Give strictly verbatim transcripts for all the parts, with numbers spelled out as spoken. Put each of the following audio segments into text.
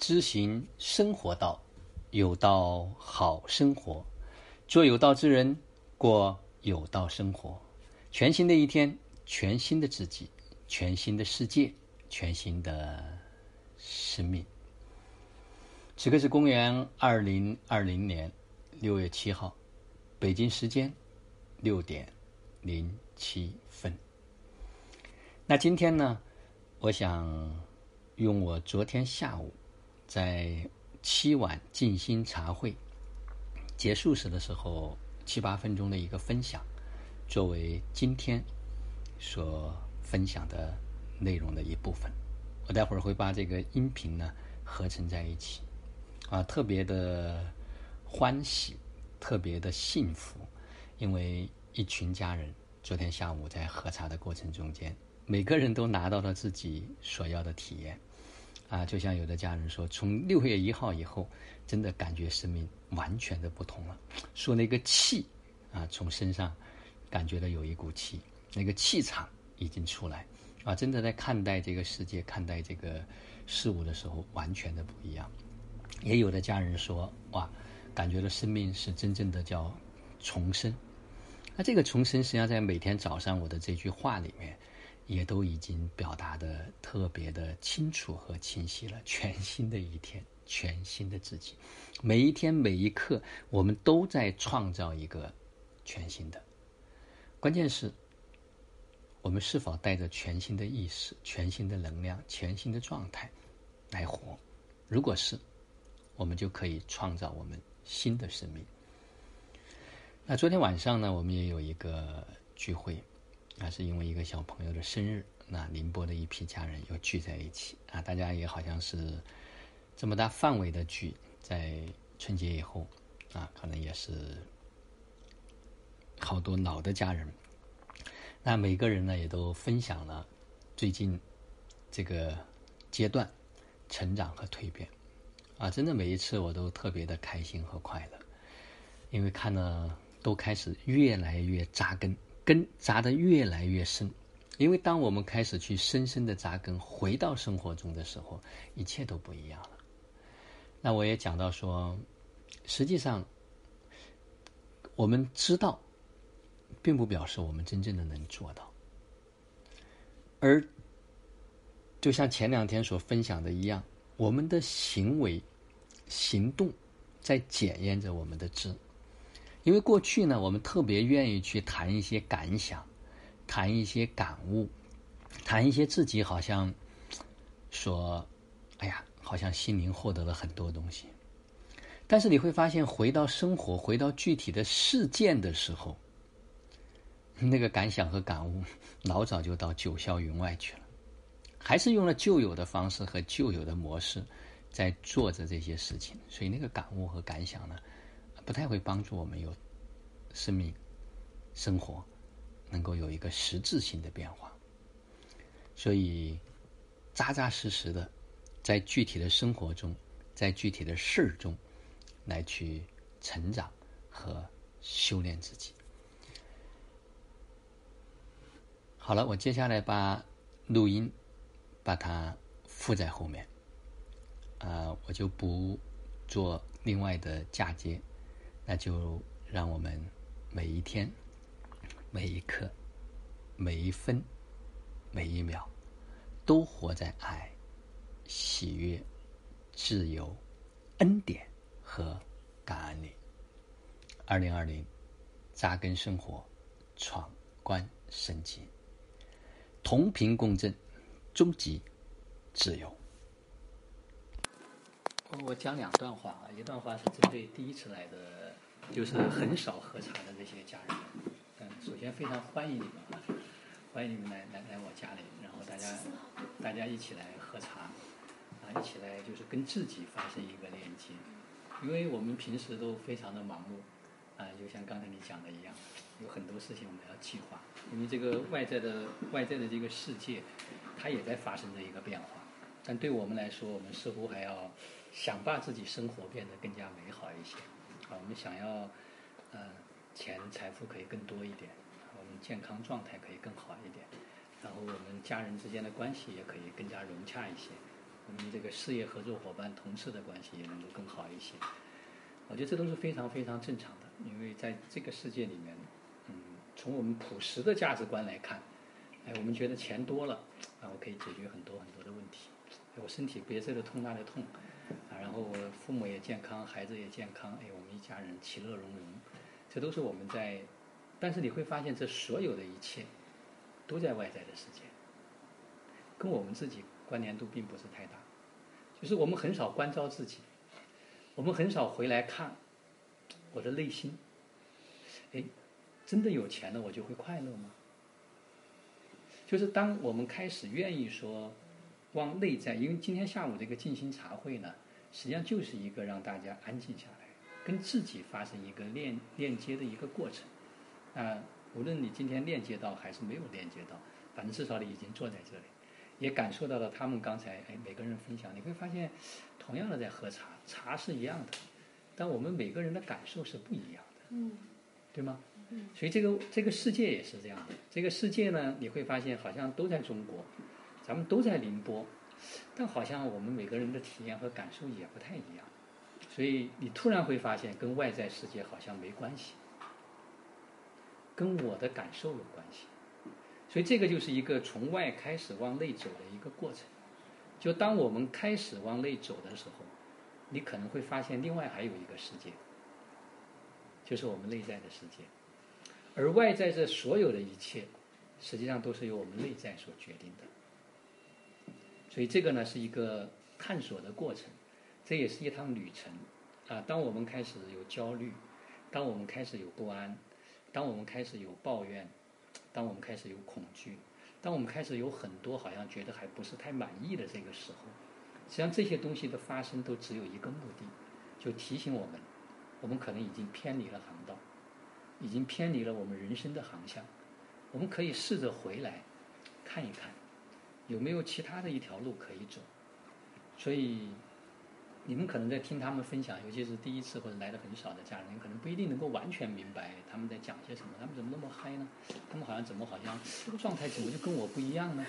知行生活道，有道好生活。做有道之人，过有道生活。全新的一天，全新的自己，全新的世界，全新的生命。此刻是公元二零二零年六月七号，北京时间六点零七分。那今天呢，我想用我昨天下午在七晚静心茶会结束时的时候七八分钟的一个分享，作为今天所分享的内容的一部分。我待会儿会把这个音频呢合成在一起啊，特别的欢喜，特别的幸福，因为一群家人昨天下午在喝茶的过程中间，每个人都拿到了自己所要的体验啊，就像有的家人说，从六月一号以后，真的感觉生命完全的不同了。说那个气啊，从身上感觉到有一股气，那个气场已经出来啊，真的在看待这个世界、看待这个事物的时候，完全的不一样。也有的家人说，哇，感觉到生命是真正的叫重生。那这个重生，实际上在每天早上我的这句话里面，也都已经表达的特别的清楚和清晰了。全新的一天，全新的自己，每一天每一刻，我们都在创造一个全新的。关键是，我们是否带着全新的意识、全新的能量、全新的状态来活？如果是，我们就可以创造我们新的生命。那昨天晚上呢，我们也有一个聚会。那是因为一个小朋友的生日，那宁波的一批家人又聚在一起啊，大家也好像是这么大范围的聚，在春节以后啊，可能也是好多老的家人。那每个人呢，也都分享了最近这个阶段成长和蜕变啊，真的每一次我都特别的开心和快乐，因为看了都开始越来越扎根。根扎得越来越深，因为当我们开始去深深的扎根，回到生活中的时候，一切都不一样了。那我也讲到说，实际上我们知道并不表示我们真正的能做到，而就像前两天所分享的一样，我们的行为行动在检验着我们的知。因为过去呢，我们特别愿意去谈一些感想，谈一些感悟，谈一些自己好像说，哎呀，好像心灵获得了很多东西。但是你会发现，回到生活，回到具体的事件的时候，那个感想和感悟老早就到九霄云外去了，还是用了旧有的方式和旧有的模式在做着这些事情，所以那个感悟和感想呢，不太会帮助我们有生命生活能够有一个实质性的变化。所以扎扎实实的在具体的生活中，在具体的事儿中来去成长和修炼自己。好了，我接下来把录音把它附在后面啊、呃，我就不做另外的嫁接，那就让我们每一天、每一刻、每一分、每一秒，都活在爱、喜悦、自由、恩典和感恩里。二零二零，扎根生活，闯关升级，同频共振，终极自由。我讲两段话啊，一段话是针对第一次来的，就是很少喝茶的这些家人。嗯，首先非常欢迎你们啊，欢迎你们来来来我家里，然后大家大家一起来喝茶啊，一起来就是跟自己发生一个链接，因为我们平时都非常的忙碌啊，就像刚才你讲的一样，有很多事情我们要计划，因为这个外在的外在的这个世界，它也在发生着一个变化，但对我们来说，我们似乎还要想把自己生活变得更加美好一些啊，我们想要呃钱财富可以更多一点，我们健康状态可以更好一点，然后我们家人之间的关系也可以更加融洽一些，我们这个事业合作伙伴、同事的关系也能够更好一些。我觉得这都是非常非常正常的，因为在这个世界里面，嗯，从我们朴实的价值观来看，哎，我们觉得钱多了啊，我可以解决很多很多的问题，哎，我身体别这个痛那个痛啊，然后我父母也健康，孩子也健康，哎，我们一家人其乐融融，这都是我们在。但是你会发现，这所有的一切都在外在的世界，跟我们自己关联度并不是太大，就是我们很少关照自己，我们很少回来看我的内心。哎，真的有钱了我就会快乐吗？就是当我们开始愿意说往内在，因为今天下午这个静心茶会呢，实际上就是一个让大家安静下来，跟自己发生一个链链接的一个过程。那无论你今天链接到还是没有链接到，反正至少你已经坐在这里，也感受到了他们刚才哎每个人分享，你会发现同样的在喝茶，茶是一样的，但我们每个人的感受是不一样的，嗯，对吗？嗯，所以这个这个世界也是这样的。这个世界呢，你会发现好像都在中国，咱们都在宁波，但好像我们每个人的体验和感受也不太一样，所以你突然会发现跟外在世界好像没关系，跟我的感受有关系。所以这个就是一个从外开始往内走的一个过程。就当我们开始往内走的时候，你可能会发现另外还有一个世界，就是我们内在的世界，而外在这所有的一切实际上都是由我们内在所决定的。所以这个呢是一个探索的过程，这也是一趟旅程啊。当我们开始有焦虑，当我们开始有不安，当我们开始有抱怨，当我们开始有恐惧，当我们开始有很多好像觉得还不是太满意的这个时候，实际上这些东西的发生都只有一个目的，就提醒我们，我们可能已经偏离了航道，已经偏离了我们人生的航向。我们可以试着回来看一看，有没有其他的一条路可以走。所以你们可能在听他们分享，尤其是第一次或者来的很少的家人，可能不一定能够完全明白他们在讲些什么。他们怎么那么嗨呢？他们好像怎么好像状态怎么就跟我不一样呢？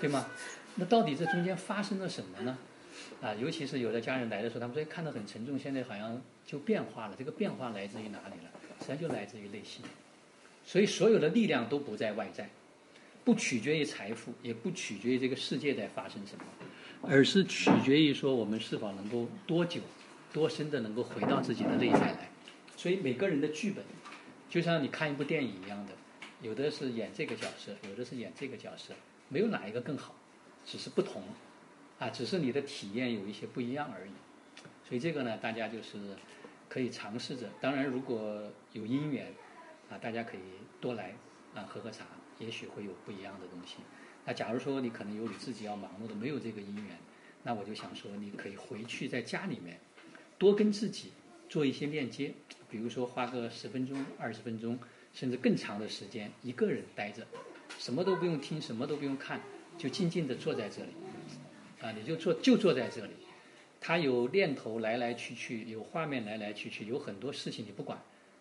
对吗？那到底这中间发生了什么呢？啊，尤其是有的家人来的时候，他们说看得很沉重，现在好像就变化了。这个变化来自于哪里了？实际上就来自于内心。所以所有的力量都不在外在，不取决于财富，也不取决于这个世界在发生什么，而是取决于说我们是否能够多久多深的能够回到自己的内在来。所以每个人的剧本就像你看一部电影一样的，有的是演这个角色，有的是演这个角色，没有哪一个更好，只是不同啊，只是你的体验有一些不一样而已。所以这个呢大家就是可以尝试着，当然如果有因缘啊，大家可以多来啊喝喝茶，也许会有不一样的东西。那假如说你可能有你自己要忙碌的，没有这个因缘，那我就想说你可以回去在家里面多跟自己做一些链接，比如说花个十分钟二十分钟甚至更长的时间，一个人待着，什么都不用听，什么都不用看，就静静地坐在这里啊，你就坐就坐在这里。它有念头来来去去，有画面来来去去，有很多事情你不管，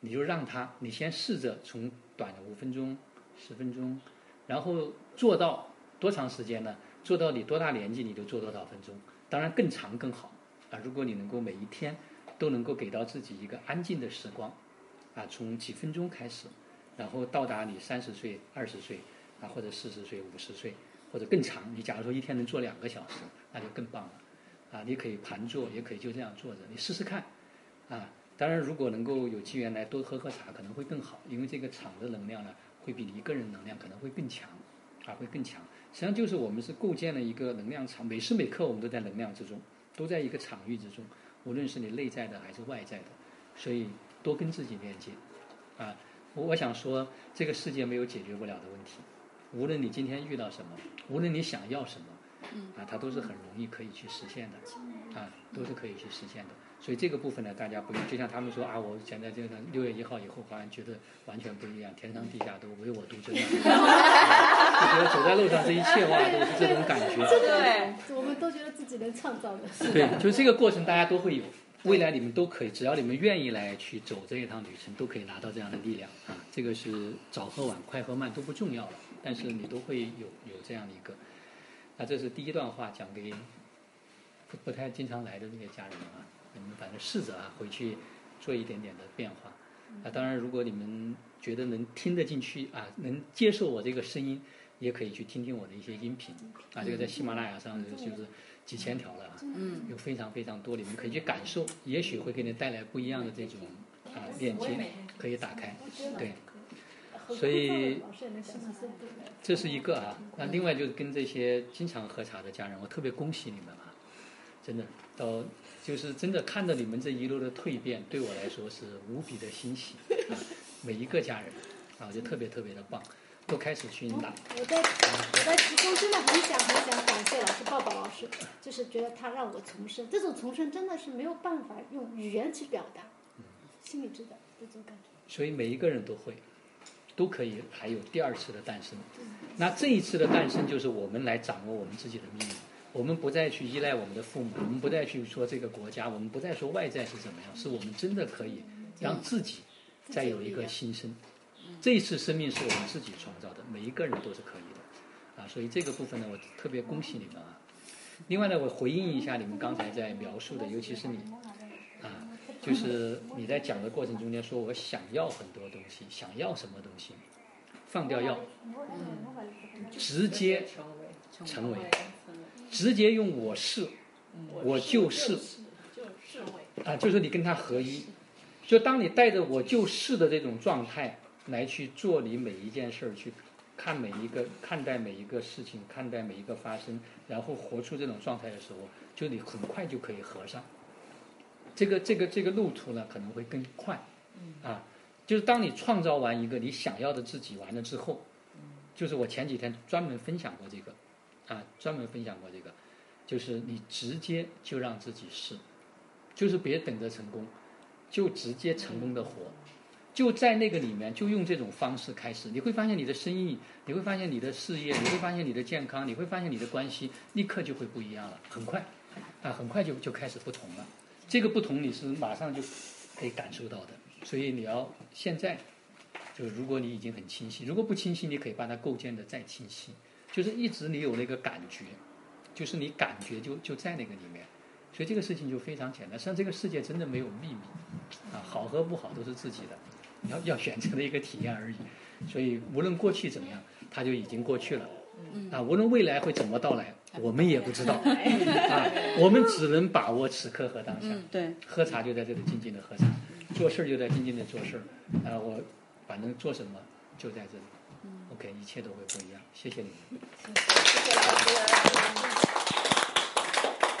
你就让它，你先试着从短的五分钟十分钟，然后做到多长时间呢？做到你多大年纪你就做多少分钟，当然更长更好啊！如果你能够每一天都能够给到自己一个安静的时光啊，从几分钟开始，然后到达你三十岁、二十岁啊，或者四十岁、五十岁，或者更长。你假如说一天能做两个小时，那就更棒了啊！你可以盘坐，也可以就这样坐着，你试试看啊！当然，如果能够有机缘来多喝喝茶，可能会更好，因为这个场的能量呢，会比你一个人能量可能会更强。啊，会更强。实际上就是我们是构建了一个能量场，每时每刻我们都在能量之中，都在一个场域之中，无论是你内在的还是外在的。所以多跟自己链接啊！我我想说，这个世界没有解决不了的问题，无论你今天遇到什么，无论你想要什么啊，它都是很容易可以去实现的啊，都是可以去实现的。所以这个部分呢，大家不用就像他们说啊，我现在就像六月一号以后，好像觉得完全不一样，天上地下都唯我独尊，就觉得走在路上这一切哇，都是这种感觉。对，我们都觉得自己能创造的。对，就是这个过程大家都会有，未来你们都可以，只要你们愿意来去走这一趟旅程，都可以拿到这样的力量啊。这个是早和晚、快和慢都不重要了，但是你都会有有这样的一个。那这是第一段话，讲给不太经常来的那些家人啊，你们反正试着啊回去做一点点的变化。啊，当然如果你们觉得能听得进去啊，能接受我这个声音，也可以去听听我的一些音频啊，这个在喜马拉雅上就是几千条了啊，嗯，有非常非常多，你们可以去感受，也许会给你带来不一样的这种啊链接，可以打开，对。所以这是一个啊，那另外就是跟这些经常喝茶的家人，我特别恭喜你们啊，真的到就是真的看到你们这一路的蜕变，对我来说是无比的欣喜啊，每一个家人啊，就特别特别的棒。都开始去打、哦。我在我在其中真的很想很想感谢老师，抱抱老师，就是觉得他让我重生，这种重生真的是没有办法用语言去表达，嗯、心里知道这种感觉。所以每一个人都会，都可以还有第二次的诞生。嗯、那这一次的诞生就是我们来掌握我们自己的命运，我们不再去依赖我们的父母，我们不再去说这个国家，我们不再说外在是怎么样，是我们真的可以让自己再有一个新生。这一次生命是我们自己创造的，每一个人都是可以的，啊，所以这个部分呢，我特别恭喜你们啊。另外呢，我回应一下你们刚才在描述的，尤其是你，啊，就是你在讲的过程中间说我想要很多东西，想要什么东西，放掉要，直接成为，直接用我是，我就是，啊，就是你跟他合一，就当你带着我就是的这种状态。来去做你每一件事儿，去看每一个看待每一个事情，看待每一个发生，然后活出这种状态的时候，就你很快就可以合上。这个这个这个路途呢，可能会更快。啊，就是当你创造完一个你想要的自己完了之后，就是我前几天专门分享过这个，啊，专门分享过这个，就是你直接就让自己试，就是别等着成功，就直接成功的活。就在那个里面，就用这种方式开始，你会发现你的生意，你会发现你的事业，你会发现你的健康，你会发现你的关系，立刻就会不一样了，很快，啊，很快就就开始不同了。这个不同你是马上就可以感受到的，所以你要现在，就如果你已经很清晰，如果不清晰，你可以把它构建的再清晰，就是一直你有那个感觉，就是你感觉就就在那个里面。所以这个事情就非常简单，实际上这个世界真的没有秘密，啊，好和不好都是自己的。要要选择的一个体验而已，所以无论过去怎么样，它就已经过去了，啊，无论未来会怎么到来，我们也不知道，啊，我们只能把握此刻和当下。嗯，对，喝茶就在这里静静的喝茶，做事就在静静的做事，啊，我反正做什么就在这里，嗯，OK， 一切都会不一样。谢谢你们。谢谢老师。